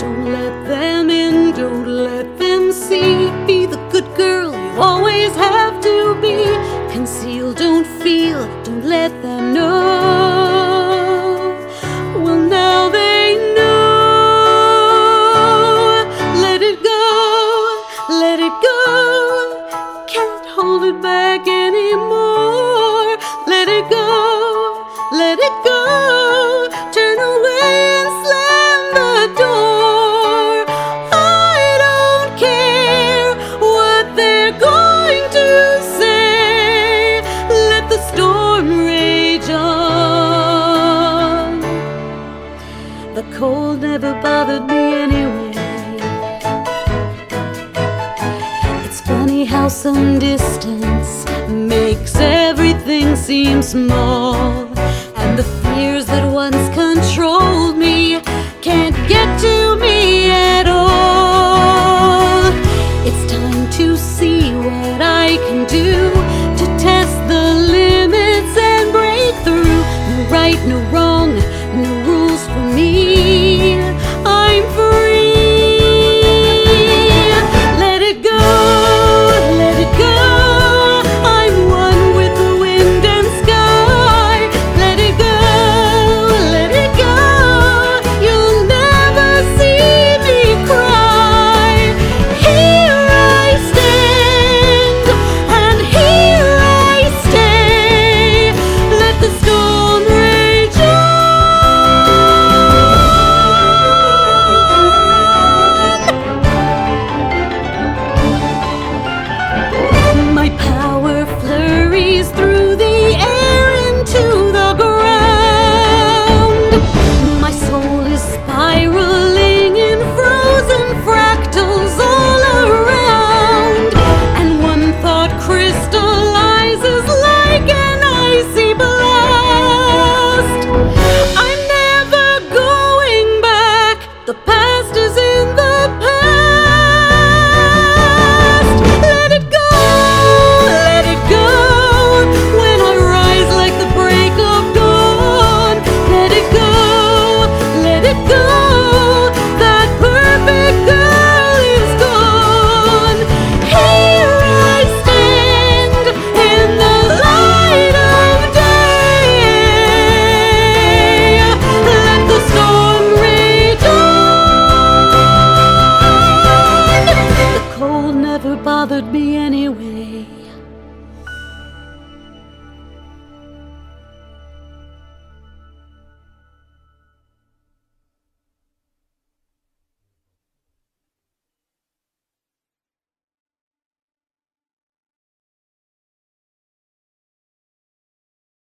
Don't let them in, don't let them see. Be the good girl you always have to be. Conceal, don't feel, don't let them know. Well, now they know. Let it go, let it go. Can't hold it back anymore. Let it go, turn away and slam the door. I don't care what they're going to say. Let the storm rage on. The cold never bothered me anyway. It's funny how some distance makes everything seem small. The fears that once